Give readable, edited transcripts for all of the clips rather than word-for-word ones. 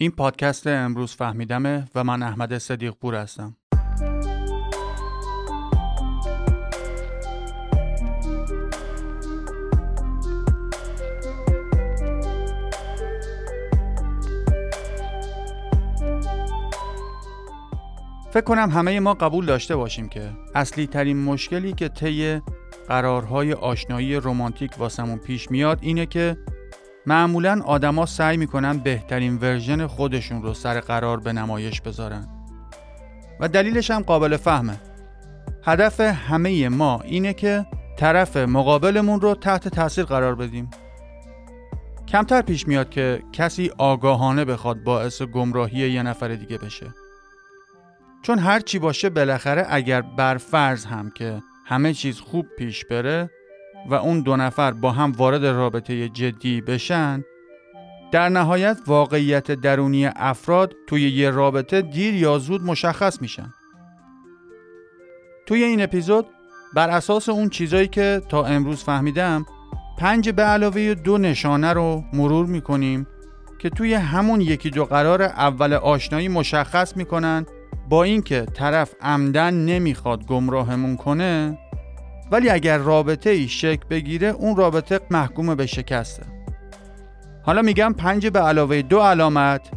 این پادکست امروز فهمیدمه و من احمد صدیق پور هستم. فکر کنم همه ما قبول داشته باشیم که اصلی ترین مشکلی که طی قرارهای آشنایی رمانتیک واسمون پیش میاد اینه که معمولاً آدما سعی میکنن بهترین ورژن خودشون رو سر قرار به نمایش بذارن و دلیلش هم قابل فهمه. هدف همه ما اینه که طرف مقابلمون رو تحت تاثیر قرار بدیم. کمتر پیش میاد که کسی آگاهانه بخواد باعث گمراهی یه نفر دیگه بشه. چون هر چی باشه بالاخره اگر بر فرض هم که همه چیز خوب پیش بره و اون دو نفر با هم وارد رابطه جدی بشن، در نهایت واقعیت درونی افراد توی یه رابطه دیر یا زود مشخص میشن. توی این اپیزود بر اساس اون چیزایی که تا امروز فهمیدم 5 به علاوه 2 نشانه رو مرور میکنیم که توی همون یکی دو قرار اول آشنایی مشخص میکنن با اینکه طرف عمدن نمیخواد گمراهمون کنه، ولی اگر رابطه ای شکل بگیره اون رابطه محکوم به شکسته. حالا میگم 5 به علاوه 2 علامت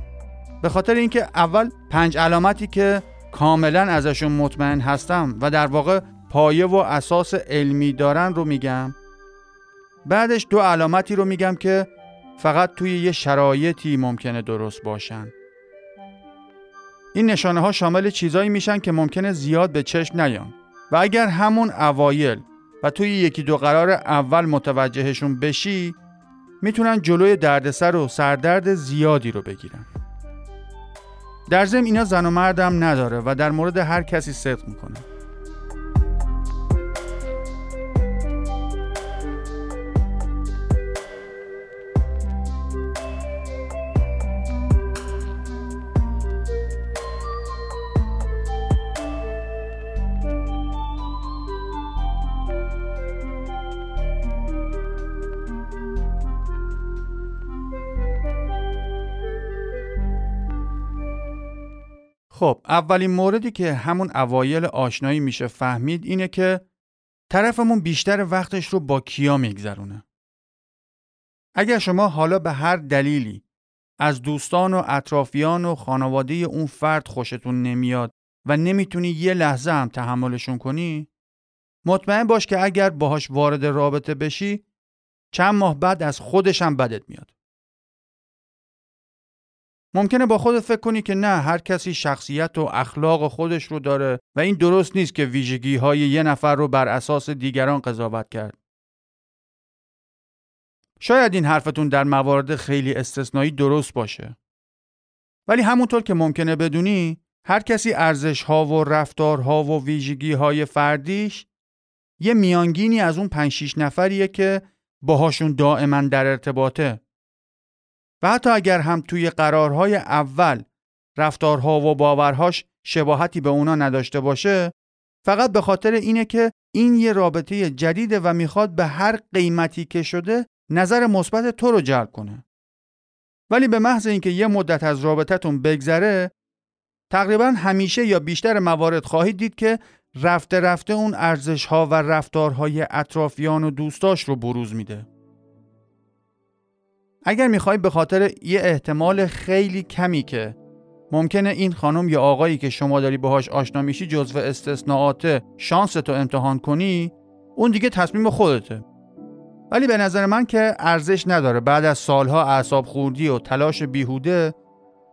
به خاطر اینکه اول 5 علامتی که کاملا ازشون مطمئن هستم و در واقع پایه و اساس علمی دارن رو میگم. بعدش 2 علامتی رو میگم که فقط توی یه شرایطی ممکنه درست باشن. این نشانه ها شامل چیزایی میشن که ممکنه زیاد به چشم نیان و اگر همون اوایل و توی یکی دو قرار اول متوجهشون بشی میتونن جلوی دردسر و سردرد زیادی رو بگیرن. در ضمن اینا زن و مردم نداره و در مورد هر کسی صدق میکنه. خب اولین موردی که همون اوایل آشنایی میشه فهمید اینه که طرفمون بیشتر وقتش رو با کیا میگذرونه. اگر شما حالا به هر دلیلی از دوستان و اطرافیان و خانواده اون فرد خوشتون نمیاد و نمیتونی یه لحظه هم تحملشون کنی، مطمئن باش که اگر باهاش وارد رابطه بشی چند ماه بعد از خودش هم بدت میاد. ممکنه با خودت فکر کنی که نه، هر کسی شخصیت و اخلاق خودش رو داره و این درست نیست که ویژگی‌های یه نفر رو بر اساس دیگران قضاوت کرد. شاید این حرفتون در موارد خیلی استثنایی درست باشه. ولی همونطور که ممکنه بدونی، هر کسی ارزش‌ها و رفتارها و ویژگی‌های فردیش یه میانگینی از اون 5-6 نفریه که باهاشون دائما در ارتباطه. و حتی اگر هم توی قرارهای اول رفتارها و باورهاش شباهتی به اونا نداشته باشه، فقط به خاطر اینه که این یه رابطه جدیده و میخواد به هر قیمتی که شده نظر مثبت تو رو جلب کنه. ولی به محض اینکه یه مدت از رابطتون بگذره، تقریبا همیشه یا بیشتر موارد خواهید دید که رفته رفته اون ارزشها و رفتارهای اطرافیان و دوستاش رو بروز میده. اگر میخوای به خاطر یه احتمال خیلی کمی که ممکنه این خانم یا آقایی که شما داری باهاش آشنا میشی جزو استثناءات شانستو امتحان کنی، اون دیگه تصمیم خودته. ولی به نظر من که ارزش نداره بعد از سالها اعصاب خوردی و تلاش بیهوده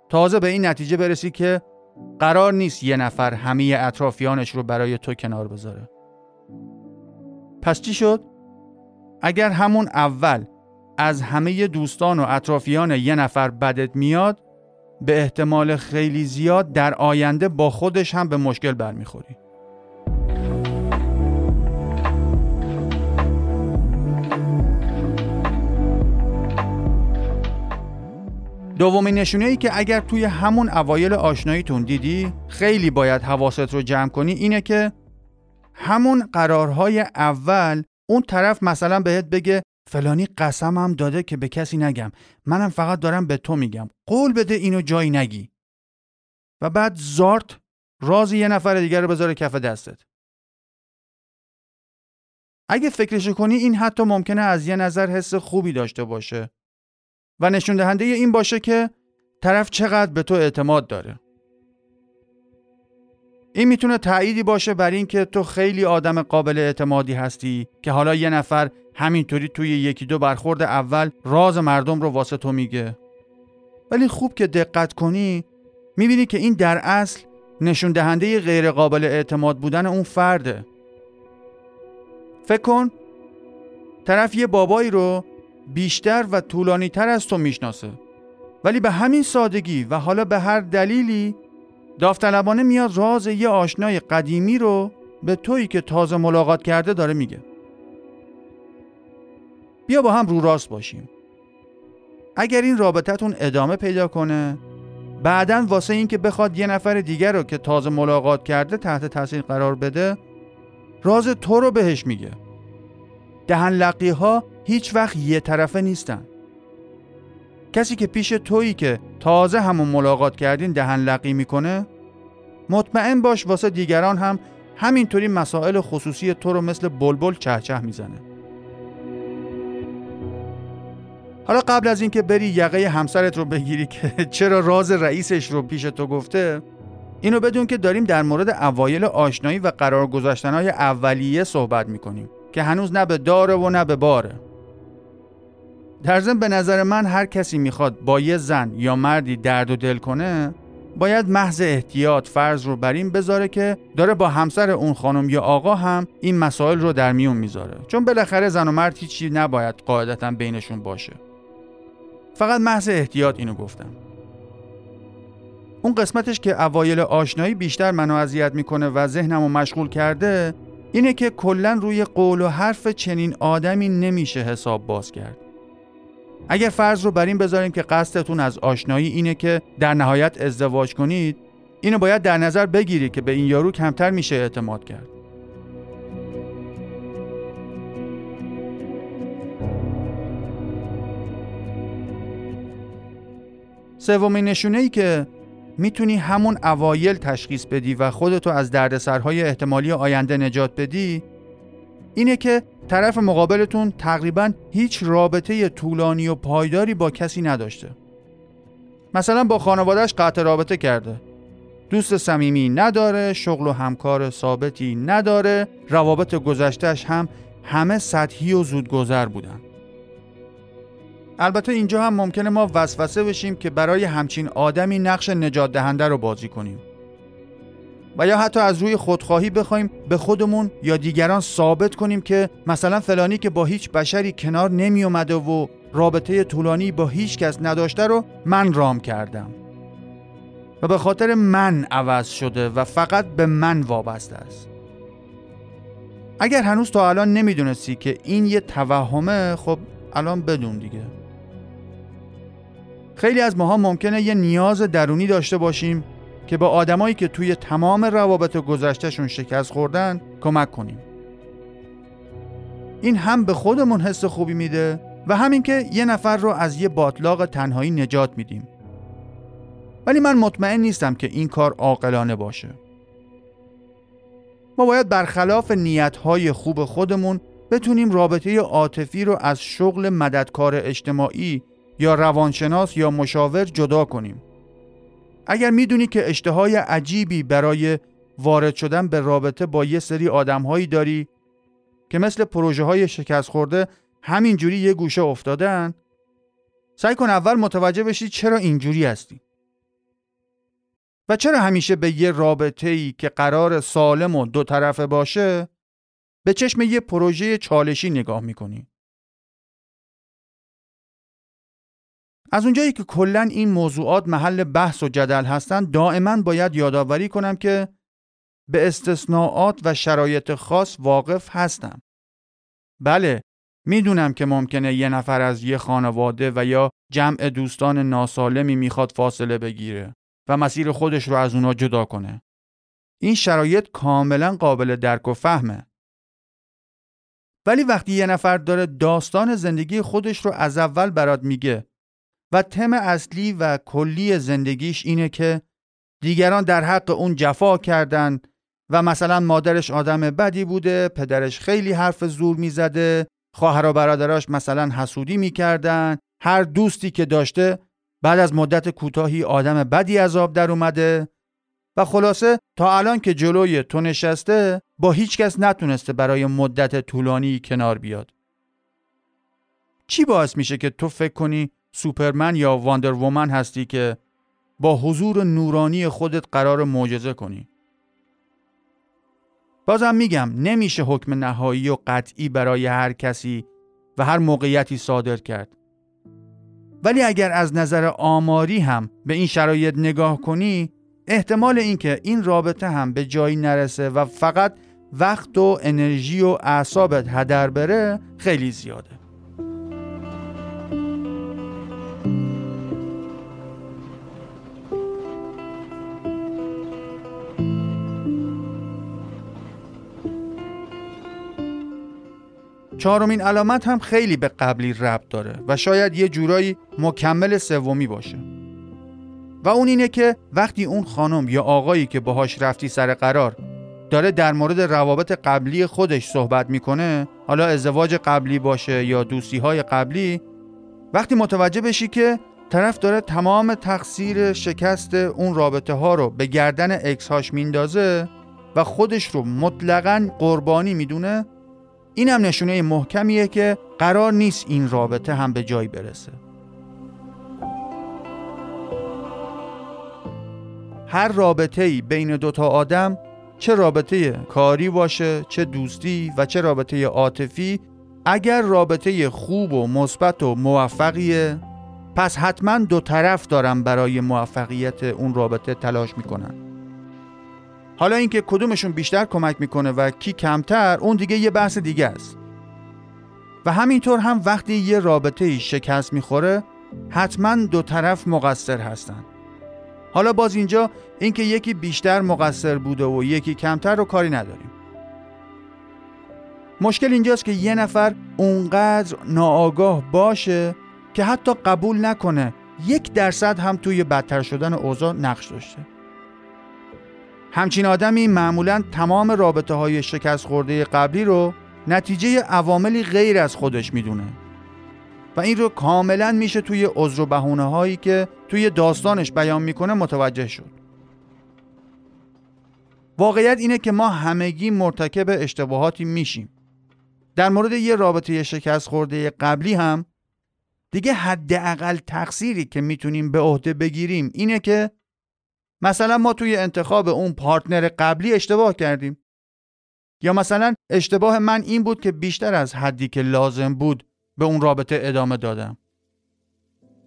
تازه به این نتیجه برسی که قرار نیست یه نفر همه اطرافیانش رو برای تو کنار بذاره. پس چی شد؟ اگر همون اول از همه دوستان و اطرافیان یه نفر بدت میاد، به احتمال خیلی زیاد در آینده با خودش هم به مشکل برمیخوری. دومین نشونه‌ای که اگر توی همون اوایل آشناییتون دیدی خیلی باید حواست رو جمع کنی اینه که همون قرارهای اول اون طرف مثلا بهت بگه فلانی قسم هم داده که به کسی نگم، منم فقط دارم به تو میگم، قول بده اینو جایی نگی. و بعد زارت راز یه نفر دیگر رو بذاره کف دستت. اگه فکرش کنی این حتی ممکنه از یه نظر حس خوبی داشته باشه و نشون دهنده این باشه که طرف چقدر به تو اعتماد داره. این میتونه تأییدی باشه بر این که تو خیلی آدم قابل اعتمادی هستی که حالا یه نفر همینطوری توی یکی دو برخورد اول راز مردم رو واسه تو میگه. ولی خوب که دقت کنی میبینی که این در اصل نشون دهنده غیر قابل اعتماد بودن اون فرده. فکر کن طرف یه بابایی رو بیشتر و طولانی تر از تو میشناسه، ولی به همین سادگی و حالا به هر دلیلی داوطلبانه میاد راز یه آشنای قدیمی رو به تویی که تازه ملاقات کرده داره میگه. بیا با هم رو راست باشیم. اگر این رابطتون ادامه پیدا کنه، بعداً واسه این که بخواد یه نفر دیگر رو که تازه ملاقات کرده تحت تاثیر قرار بده، راز تو رو بهش میگه. دهن لقی ها هیچ وقت یه طرفه نیستن. کسی که پیش تویی که تازه همون ملاقات کردین دهن لقی میکنه، مطمئن باش واسه دیگران هم همینطوری مسائل خصوصی تو رو مثل بلبل چهچه میزنه. حالا قبل از این که بری یقه همسرت رو بگیری که چرا راز رئیسش رو پیش تو گفته، اینو بدون که داریم در مورد اوایل آشنایی و قرار گذاشتن‌های اولیه صحبت میکنیم که هنوز نه به داره و نه به باره. در ضمن به نظر من هر کسی میخواد با یه زن یا مردی درد و دل کنه، باید محض احتیاط فرض رو بر این بذاره که داره با همسر اون خانم یا آقا هم این مسائل رو در میون میذاره، چون بالاخره زن و مرد هیچی نباید قاعدتاً بینشون باشه. فقط محض احتیاط اینو گفتم. اون قسمتش که اوایل آشنایی بیشتر منو اذیت میکنه و ذهنمو مشغول کرده، اینه که کلاً روی قول و حرف چنین آدمی نمیشه حساب باز کرد. اگر فرض رو بر این بذاریم که قصدتون از آشنایی اینه که در نهایت ازدواج کنید، اینو باید در نظر بگیری که به این یارو کمتر میشه اعتماد کرد. سومین نشونه‌ای که میتونی همون اوایل تشخیص بدی و خودتو از دردسرهای احتمالی آینده نجات بدی، اینه که طرف مقابلتون تقریباً هیچ رابطه طولانی و پایداری با کسی نداشته. مثلا با خانواده‌اش قطع رابطه کرده، دوست صمیمی نداره، شغل و همکار ثابتی نداره، روابط گذشته‌اش هم همه سطحی و زودگذر بودن. البته اینجا هم ممکنه ما وسوسه بشیم که برای همچین آدمی نقش نجات دهنده رو بازی کنیم و یا حتی از روی خودخواهی بخوایم به خودمون یا دیگران ثابت کنیم که مثلا فلانی که با هیچ بشری کنار نمی اومده و رابطه طولانی با هیچ کس نداشته رو من رام کردم و به خاطر من عوض شده و فقط به من وابسته است. اگر هنوز تا الان نمیدونستی که این یه توهمه، خب الان بدون دیگه. خیلی از ماها ممکنه یه نیاز درونی داشته باشیم که با آدمایی که توی تمام روابط گذشتهشون شکست خوردن کمک کنیم. این هم به خودمون حس خوبی میده و همین که یه نفر رو از یه باتلاق تنهایی نجات میدیم. ولی من مطمئن نیستم که این کار عاقلانه باشه. ما باید برخلاف نیت‌های خوب خودمون بتونیم رابطه عاطفی رو از شغل مددکار اجتماعی یا روانشناس یا مشاور جدا کنیم. اگر میدونی که اشتهای عجیبی برای وارد شدن به رابطه با یه سری آدم‌هایی داری که مثل پروژه‌های شکست خورده همینجوری یه گوشه افتادن، سعی کن اول متوجه بشی چرا اینجوری هستی و چرا همیشه به یه رابطه‌ای که قرار سالم و دو طرفه باشه به چشم یه پروژه چالشی نگاه میکنی. از اونجایی که کلن این موضوعات محل بحث و جدل هستن، دائما باید یادآوری کنم که به استثناءات و شرایط خاص واقف هستم. بله، میدونم که ممکنه یه نفر از یه خانواده و یا جمع دوستان ناسالمی میخواد فاصله بگیره و مسیر خودش رو از اونا جدا کنه. این شرایط کاملا قابل درک و فهمه. ولی وقتی یه نفر داره داستان زندگی خودش رو از اول برات میگه و تم اصلی و کلی زندگیش اینه که دیگران در حق اون جفا کردن و مثلا مادرش آدم بدی بوده، پدرش خیلی حرف زور میزده، خواهر و برادراش مثلا حسودی میکردن، هر دوستی که داشته بعد از مدت کوتاهی آدم بدی از آب در اومده و خلاصه تا الان که جلوی تو نشسته با هیچ کس نتونسته برای مدت طولانی کنار بیاد. چی باعث میشه که تو فکر کنی سوپرمن یا واندر وومن هستی که با حضور نورانی خودت قرار معجزه کنی؟ بازم میگم نمیشه حکم نهایی و قطعی برای هر کسی و هر موقعیتی صادر کرد. ولی اگر از نظر آماری هم به این شرایط نگاه کنی، احتمال اینکه این رابطه هم به جایی نرسه و فقط وقت و انرژی و اعصابت هدر بره خیلی زیاده. چهارمین علامت هم خیلی به قبلی ربط داره و شاید یه جورایی مکمل سومی باشه و اون اینه که وقتی اون خانم یا آقایی که باهاش رفتی سر قرار داره در مورد روابط قبلی خودش صحبت میکنه، حالا ازدواج قبلی باشه یا دوستی‌های قبلی، وقتی متوجه بشی که طرف داره تمام تقصیر شکست اون رابطه ها رو به گردن اکس هاش میندازه و خودش رو مطلقاً قربانی میدونه، این هم نشونه محکمیه که قرار نیست این رابطه هم به جایی برسه. هر رابطه‌ای بین دوتا آدم، چه رابطه کاری باشه، چه دوستی و چه رابطه عاطفی، اگر رابطه خوب و مثبت و موفقیه، پس حتما دو طرف دارن برای موفقیت اون رابطه تلاش میکنن. حالا اینکه کدومشون بیشتر کمک میکنه و کی کمتر، اون دیگه یه بحث دیگه است. و همینطور هم وقتی یه رابطه‌ای شکست میخوره، حتما دو طرف مقصر هستن. حالا باز اینجا اینکه یکی بیشتر مقصر بوده و یکی کمتر رو کاری نداریم. مشکل اینجاست که یه نفر اونقدر ناآگاه باشه که حتی قبول نکنه 1% هم توی بدتر شدن اوضاع نقش داشته. همچین آدمی معمولاً تمام رابطه‌های شکست خورده قبلی رو نتیجه عواملی غیر از خودش میدونه و این رو کاملاً میشه توی عذر و بهونه‌هایی که توی داستانش بیان میکنه متوجه شد. واقعیت اینه که ما همگی مرتکب اشتباهاتی میشیم. در مورد یه رابطه شکست خورده قبلی هم دیگه حداقل تقصیری که میتونیم به عهده بگیریم اینه که مثلا ما توی انتخاب اون پارتنر قبلی اشتباه کردیم، یا مثلا اشتباه من این بود که بیشتر از حدی که لازم بود به اون رابطه ادامه دادم،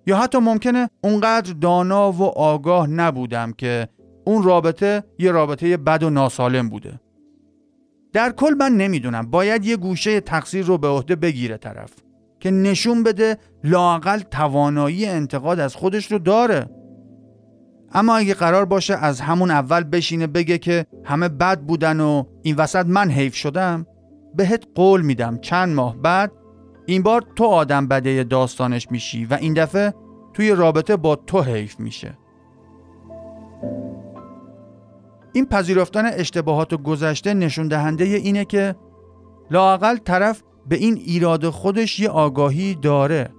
یا حتی ممکنه اونقدر دانا و آگاه نبودم که اون رابطه یه رابطه بد و ناسالم بوده. در کل من نمیدونم، باید یه گوشه تقصیر رو به عهده بگیره طرف که نشون بده لااقل توانایی انتقاد از خودش رو داره. اما اگه قرار باشه از همون اول بشینه بگه که همه بد بودن و این وسط من حیف شدم، بهت قول میدم چند ماه بعد این بار تو آدم بده داستانش میشی و این دفعه توی رابطه با تو حیف میشه. این پذیرفتن اشتباهات گذشته نشون دهنده اینه که لااقل طرف به این ایراد خودش یه آگاهی داره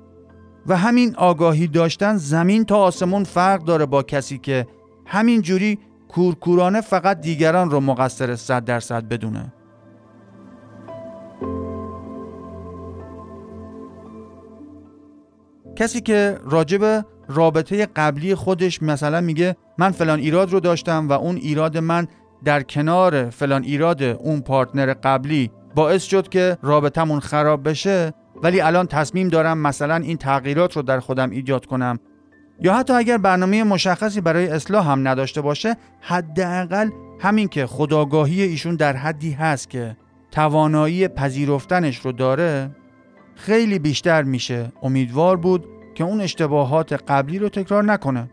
و همین آگاهی داشتن زمین تا آسمون فرق داره با کسی که همین جوری کورکورانه فقط دیگران رو مقصر 100% بدونه. کسی که راجب رابطه قبلی خودش مثلا میگه من فلان ایراد رو داشتم و اون ایراد من در کنار فلان ایراد اون پارتنر قبلی باعث شد که رابطمون خراب بشه، ولی الان تصمیم دارم مثلا این تغییرات رو در خودم ایجاد کنم، یا حتی اگر برنامه مشخصی برای اصلاح هم نداشته باشه، حداقل همین که خودآگاهی ایشون در حدی هست که توانایی پذیرفتنش رو داره، خیلی بیشتر میشه امیدوار بود که اون اشتباهات قبلی رو تکرار نکنه.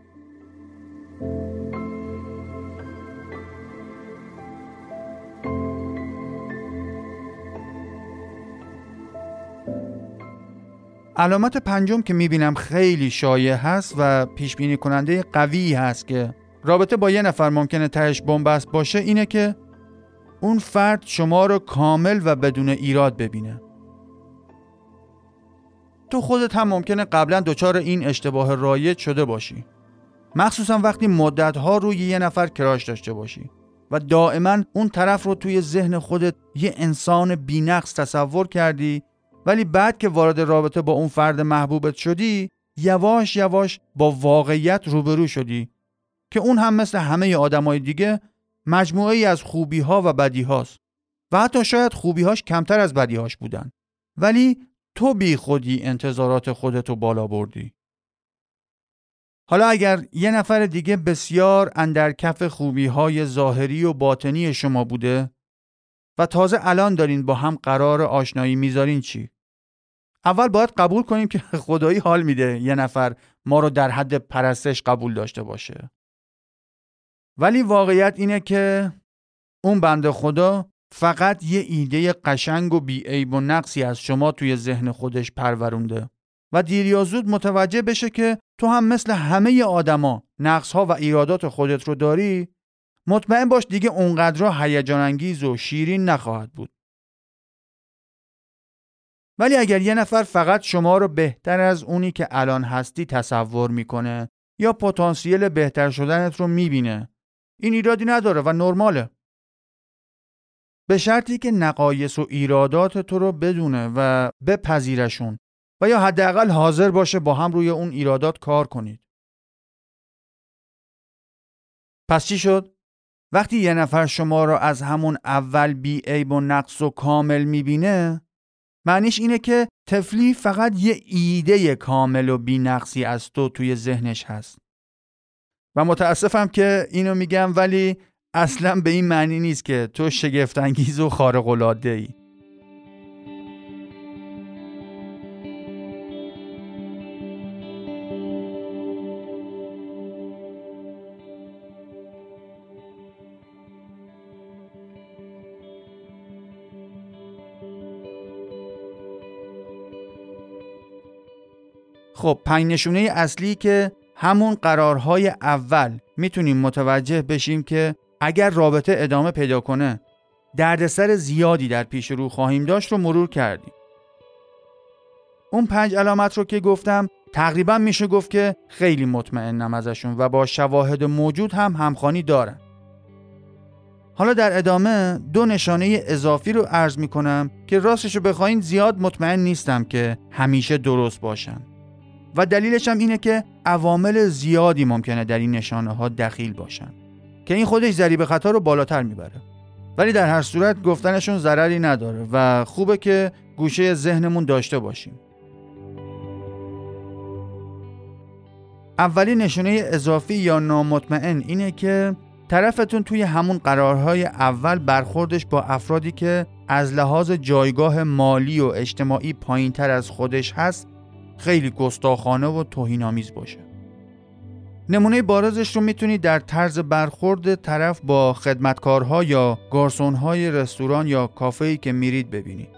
علامت پنجم که میبینم خیلی شایع هست و پیش بینی کننده قوی هست که رابطه با یه نفر ممکنه تهش بن‌بست باشه اینه که اون فرد شما رو کامل و بدون ایراد ببینه. تو خودت هم ممکنه قبلا دچار این اشتباه رایج شده باشی، مخصوصا وقتی مدت‌ها روی یه نفر کراش داشته باشی و دائما اون طرف رو توی ذهن خودت یه انسان بی‌نقص تصور کردی، ولی بعد که وارد رابطه با اون فرد محبوبت شدی یواش یواش با واقعیت روبرو شدی که اون هم مثل همه آدمای دیگه مجموعه ای از خوبی‌ها و بدی‌هاست و حتی شاید خوبی‌هاش کمتر از بدی‌هاش بودن، ولی تو بی خودی انتظارات خودتو بالا بردی. حالا اگر یه نفر دیگه بسیار اندرکف خوبی‌های ظاهری و باطنی شما بوده و تازه الان دارین با هم قرار آشنایی میذارین چی؟ اول باید قبول کنیم که خدایی حال میده یه نفر ما رو در حد پرستش قبول داشته باشه. ولی واقعیت اینه که اون بنده خدا فقط یه ایده قشنگ و بی‌عیب و نقصی از شما توی ذهن خودش پرورونده و دیر یا زود متوجه بشه که تو هم مثل همه آدما نقص‌ها و ایرادات خودت رو داری. مطمئن باش دیگه اونقدر هیجان انگیز و شیرین نخواهد بود. ولی اگر یه نفر فقط شما رو بهتر از اونی که الان هستی تصور میکنه یا پتانسیل بهتر شدنت رو میبینه، این ایرادی نداره و نرماله، به شرطی که نقایص و ایرادات تو رو بدونه و بپذیرشون و یا حداقل حاضر باشه با هم روی اون ایرادات کار کنید. پس چی شد؟ وقتی یه نفر شما رو از همون اول بی‌عیب و نقص و کامل میبینه، معنیش اینه که طفلی فقط یه ایده کامل و بی‌نقصی از تو توی ذهنش هست. و متاسفم که اینو میگم، ولی اصلا به این معنی نیست که تو شگفت‌انگیز و خارق‌العاده‌ای. خب، 5 نشونه اصلی که همون قرارهای اول میتونیم متوجه بشیم که اگر رابطه ادامه پیدا کنه دردسر زیادی در پیش رو خواهیم داشت رو مرور کردیم. اون 5 علامت رو که گفتم تقریبا میشه گفت که خیلی مطمئنم ازشون و با شواهد موجود هم همخوانی دارن. حالا در ادامه 2 نشانه اضافی رو عرض میکنم که راستشو بخواین زیاد مطمئن نیستم که همیشه درست باشن و دلیلش هم اینه که عوامل زیادی ممکنه در این نشانه ها دخیل باشن که این خودش ضریب خطا رو بالاتر میبره، ولی در هر صورت گفتنشون ضرری نداره و خوبه که گوشه ذهنمون داشته باشیم. اولین نشونه اضافی یا نامطمئن اینه که طرفتون توی همون قرارهای اول برخوردش با افرادی که از لحاظ جایگاه مالی و اجتماعی پایین‌تر از خودش هست خیلی گستاخانه و توهین‌آمیز باشه. نمونه بارزش رو میتونید در طرز برخورد طرف با خدمتکارها یا گارسون‌های رستوران یا کافه‌ای که میرید ببینید.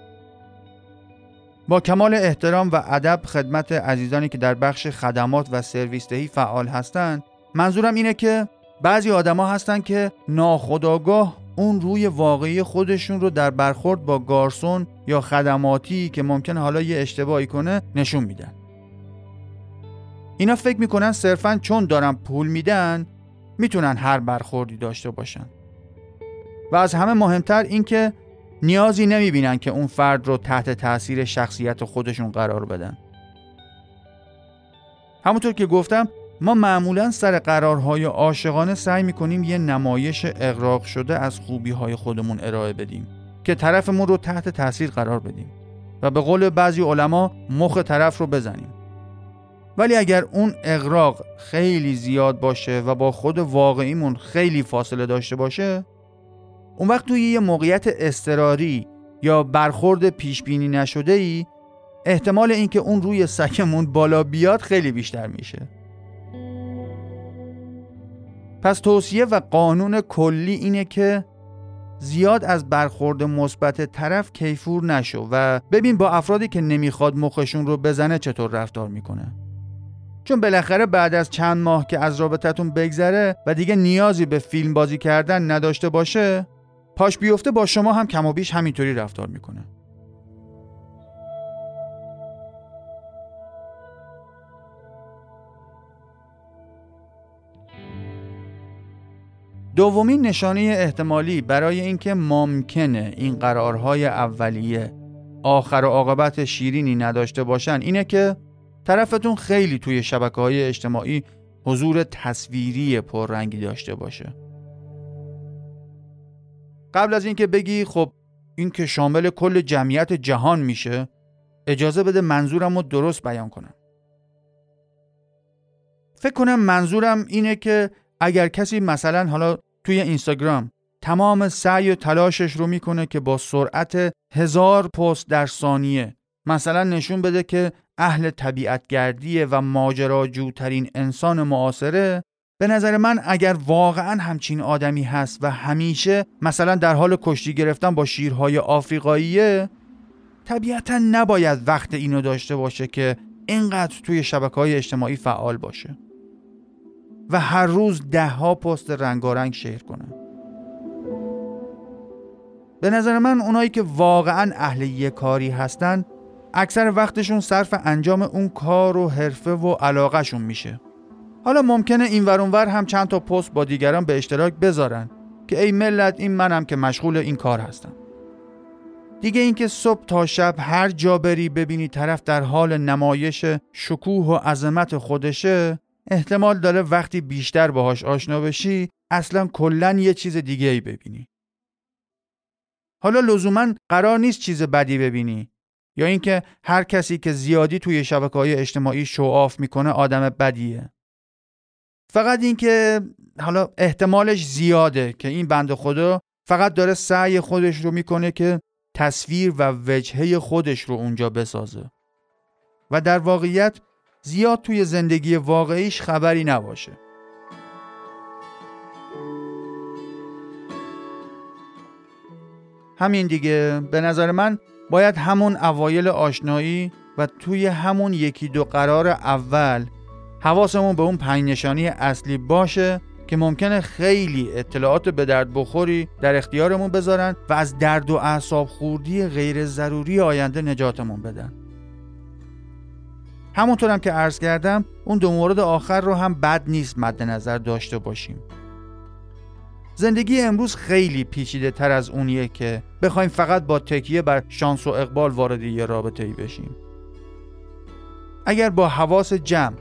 با کمال احترام و ادب خدمت عزیزانی که در بخش خدمات و سرویس‌دهی فعال هستند، منظورم اینه که بعضی آدما هستن که ناخودآگاه اون روی واقعی خودشون رو در برخورد با گارسون یا خدماتی که ممکنه حالا یه اشتباهی کنه نشون میدن. اینا فکر میکنن صرفاً چون دارن پول میدن میتونن هر برخوردی داشته باشن و از همه مهمتر این که نیازی نمیبینن که اون فرد رو تحت تاثیر شخصیت خودشون قرار بدن. همونطور که گفتم ما معمولاً سر قرارهای عاشقانه سعی میکنیم یه نمایش اغراق شده از خوبیهای خودمون ارائه بدیم که طرفمون رو تحت تاثیر قرار بدیم و به قول بعضی علما مخ طرف رو بزنیم. ولی اگر اون اغراق خیلی زیاد باشه و با خود واقعیمون خیلی فاصله داشته باشه، اون وقت توی یه موقعیت اضطراری یا برخورد پیشبینی نشده‌ای احتمال اینکه اون روی سگمون بالا بیاد خیلی بیشتر میشه. پس توصیه و قانون کلی اینه که زیاد از برخورد مثبت طرف کیفور نشو و ببین با افرادی که نمیخواد مخشون رو بزنه چطور رفتار میکنه. چون بالاخره بعد از چند ماه که از رابطتون بگذره و دیگه نیازی به فیلم بازی کردن نداشته باشه، پاش بیفته با شما هم کم و بیش همینطوری رفتار میکنه. دومین نشانه احتمالی برای اینکه ممکنه این قرارهای اولیه آخر و عاقبت شیرینی نداشته باشن اینه که طرفتون خیلی توی شبکه‌های اجتماعی حضور تصویری پررنگی داشته باشه. قبل از اینکه بگی خب این که شامل کل جمعیت جهان میشه، اجازه بده منظورم رو درست بیان کنم. فکر کنم منظورم اینه که اگر کسی مثلا حالا توی اینستاگرام تمام سعی و تلاشش رو میکنه که با سرعت 1000 پست در ثانیه مثلا نشون بده که اهل طبیعتگردیه و ماجراجوترین انسان معاصره، به نظر من اگر واقعا همچین آدمی هست و همیشه مثلا در حال کشتی گرفتن با شیرهای آفریقاییه، طبیعتا نباید وقت اینو داشته باشه که اینقدر توی شبکه‌های اجتماعی فعال باشه و هر روز 10 پست رنگارنگ شیر کنه. به نظر من اونایی که واقعا اهل یه کاری هستن اکثر وقتشون صرف انجام اون کار و حرفه و علاقهشون میشه. حالا ممکنه این ورانور هم چند تا پست با دیگران به اشتراک بذارن که ای ملت این منم که مشغول این کار هستم. دیگه اینکه صبح تا شب هر جا بری ببینی طرف در حال نمایش شکوه و عظمت خودشه، احتمال داره وقتی بیشتر باهاش آشنا بشی اصلا کلن یه چیز دیگه ای ببینی. حالا لزومن قرار نیست چیز بدی ببینی یا اینکه هر کسی که زیادی توی شبکه‌های اجتماعی شوآف میکنه آدم بدیه. فقط اینکه حالا احتمالش زیاده که این بنده خدا فقط داره سعی خودش رو میکنه که تصویر و وجهه خودش رو اونجا بسازه و در واقعیت زیاد توی زندگی واقعیش خبری نباشه. همین دیگه، به نظر من باید همون اوایل آشنایی و توی همون 1-2 قرار اول حواسمون به اون 5 نشانی اصلی باشه که ممکنه خیلی اطلاعات به درد بخوری در اختیارمون بذارن و از درد و اعصاب خوردی غیر ضروری آینده نجاتمون بدن. همونطورم که عرض کردم اون 2 مورد آخر رو هم بد نیست مد نظر داشته باشیم. زندگی امروز خیلی پیچیده تر از اونیه که بخوایم فقط با تکیه بر شانس و اقبال وارد یه رابطه‌ای بشیم. اگر با حواس جمع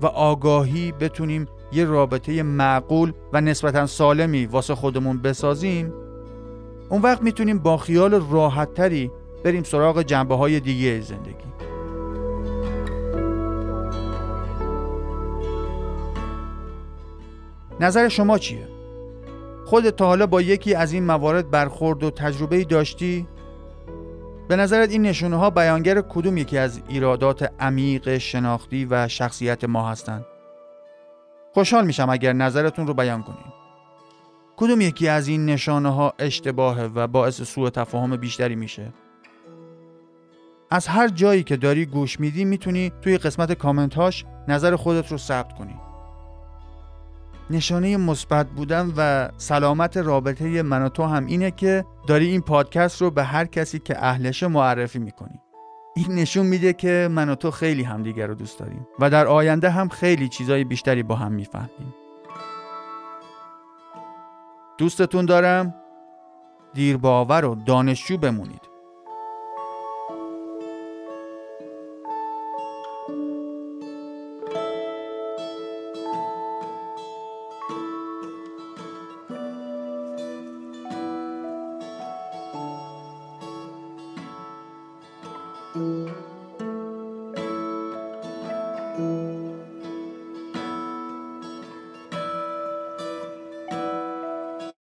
و آگاهی بتونیم یه رابطه معقول و نسبتاً سالمی واسه خودمون بسازیم، اون وقت میتونیم با خیال راحت‌تری بریم سراغ جنبه‌های دیگه زندگی. نظر شما چیه؟ خودت تا حالا با یکی از این موارد برخورد و تجربه‌ای داشتی؟ به نظرت این نشونه‌ها بیانگر کدوم یکی از ایرادات عمیق شناختی و شخصیت ما هستند؟ خوشحال میشم اگر نظرتون رو بیان کنید. کدوم یکی از این نشانه‌ها اشتباهه و باعث سوء تفاهم بیشتری میشه؟ از هر جایی که داری گوش میدی میتونی توی قسمت کامنت‌هاش نظر خودت رو ثبت کنی. نشانه مثبت بودن و سلامت رابطه من و تو هم اینه که داری این پادکست رو به هر کسی که اهلش معرفی میکنی. این نشون میده که من و تو خیلی همدیگر رو دوست داریم و در آینده هم خیلی چیزای بیشتری با هم میفهمیم. دوستتون دارم. دیرباور و دانشجو بمونید.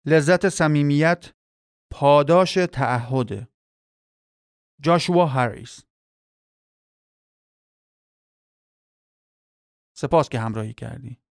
لذت صمیمیت پاداش تعهد. جاشوا هریس. سپاس که همراهی کردی.